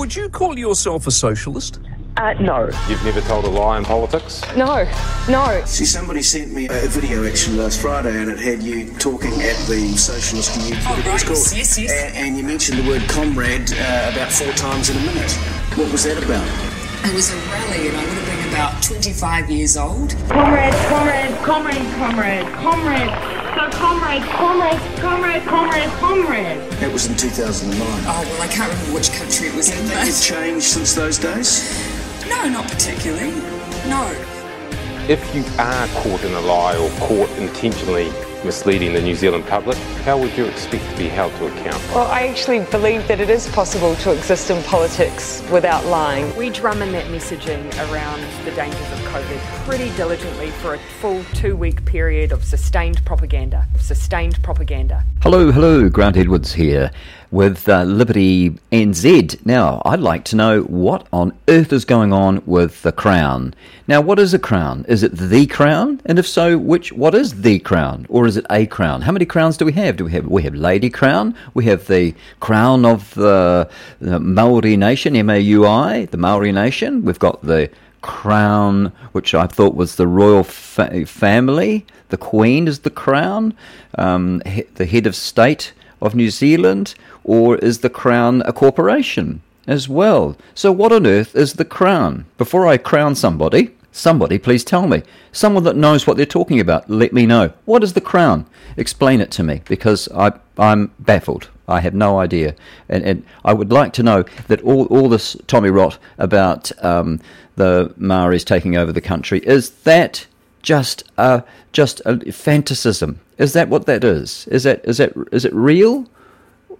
Would you call yourself a socialist? No. You've never told a lie in politics? No. See, somebody sent me a video actually last Friday, and it had you talking at the Socialist Youth, whatever it's called. Yes. And you mentioned the word comrade about 4 times in a minute. What was that about? It was a rally, and I would have been about 25 years old. Comrade. So comrade. That was in 2009. Oh, well, I can't remember which country it was in. Has it changed since those days? No, not particularly. No. If you are caught in a lie or caught intentionally misleading the New Zealand public, how would you expect to be held to account? Well, I actually believe that it is possible to exist in politics without lying. We drum in that messaging around the dangers of COVID pretty diligently for a full 2-week period of sustained propaganda. Hello, Grant Edwards here with Liberty NZ. Now, I'd like to know what on earth is going on with the Crown. Now, what is a crown? Is it the Crown? And if so, what is the Crown? Or is it a crown? How many crowns do we have? We have Lady Crown, we have the Crown of the Maori Nation, M-A-U-I, the Maori Nation. We've got the Crown, which I thought was the royal family. The Queen is the Crown, the head of state of New Zealand, or is the Crown a corporation as well? So what on earth is the Crown? Before I crown somebody, please tell me. Someone that knows what they're talking about, let me know. What is the Crown? Explain it to me, because I'm baffled. I have no idea. And I would like to know that all this Tommy Rot about the Maoris taking over the country, is that just a fantasism? Is that what that is? Is it real?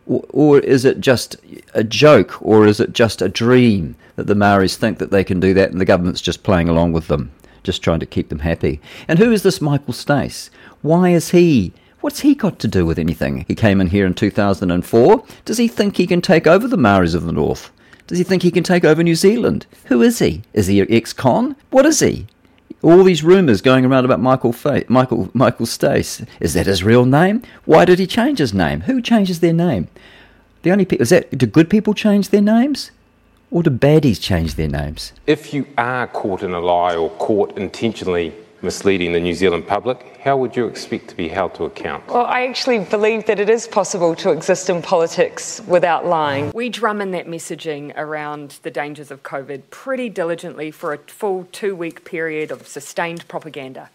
Or is it just a joke, or is it just a dream that the Maoris think that they can do that and the government's just playing along with them, just trying to keep them happy? And who is this Michael Stace? Why is he? What's he got to do with anything? He came in here in 2004. Does he think he can take over the Maoris of the North? Does he think he can take over New Zealand? Who is he? Is he an ex-con? What is he? All these rumours going around about Michael Faye, Michael Stace. Is that his real name? Why did he change his name? Who changes their name? The only do good people change their names, or do baddies change their names? If you are caught in a lie or caught intentionally misleading the New Zealand public, how would you expect to be held to account? Well, I actually believe that it is possible to exist in politics without lying. We drum in that messaging around the dangers of COVID pretty diligently for a full 2-week period of sustained propaganda.